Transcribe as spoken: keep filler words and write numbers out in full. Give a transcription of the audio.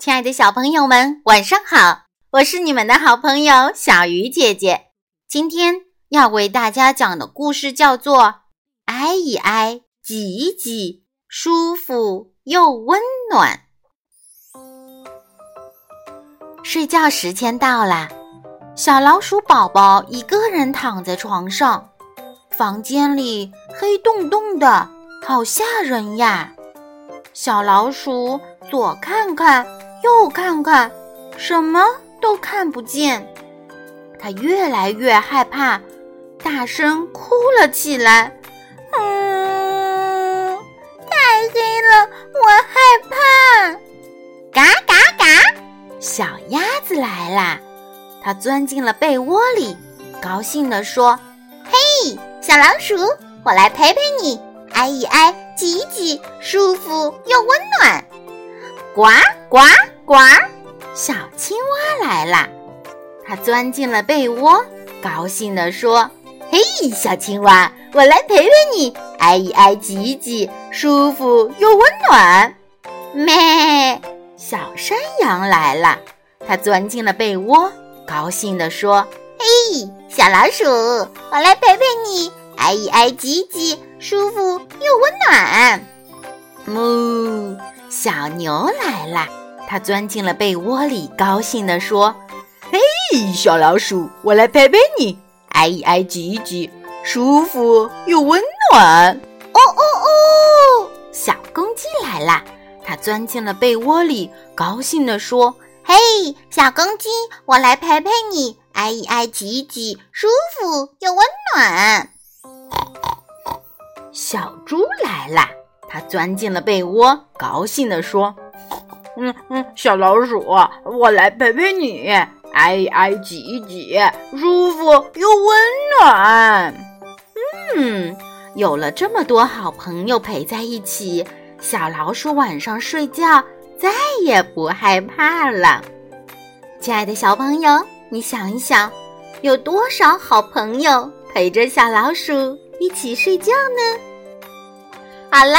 亲爱的小朋友们，晚上好！我是你们的好朋友小鱼姐姐。今天要为大家讲的故事叫做挨一挨，挤一挤，舒服又温暖。睡觉时间到了，小老鼠宝宝一个人躺在床上，房间里黑洞洞的，好吓人呀。小老鼠左看看右看看，什么都看不见，他越来越害怕，大声哭了起来。嗯，太黑了，我害怕！嘎嘎嘎！小鸭子来啦，它钻进了被窝里，高兴地说：“嘿，小老鼠，我来陪陪你，挨一挨，挤一挤，舒服又温暖。”呱呱呱！小青蛙来啦，它钻进了被窝，高兴地说：“嘿，小青蛙，我来陪陪你，挨一挨，挤一挤，舒服又温暖。”咩！小山羊来啦，它钻进了被窝，高兴地说：“嘿，小老鼠，我来陪陪你，挨一挨，挤一挤，舒服又温暖。”哞！小牛来了，它钻进了被窝里，高兴地说：“嘿，小老鼠，我来陪陪你，挨一挨，挤一挤，舒服又温暖。”哦哦哦！小公鸡来了，它钻进了被窝里，高兴地说：“嘿，小公鸡，我来陪陪你，挨一挨，挤一挤，舒服又温暖。”小猪来了，他钻进了被窝，高兴地说：“嗯嗯，小老鼠，我来陪陪你，挨一挨，挤一挤，舒服又温暖。”嗯，有了这么多好朋友陪在一起，小老鼠晚上睡觉再也不害怕了。亲爱的小朋友，你想一想，有多少好朋友陪着小老鼠一起睡觉呢？好了。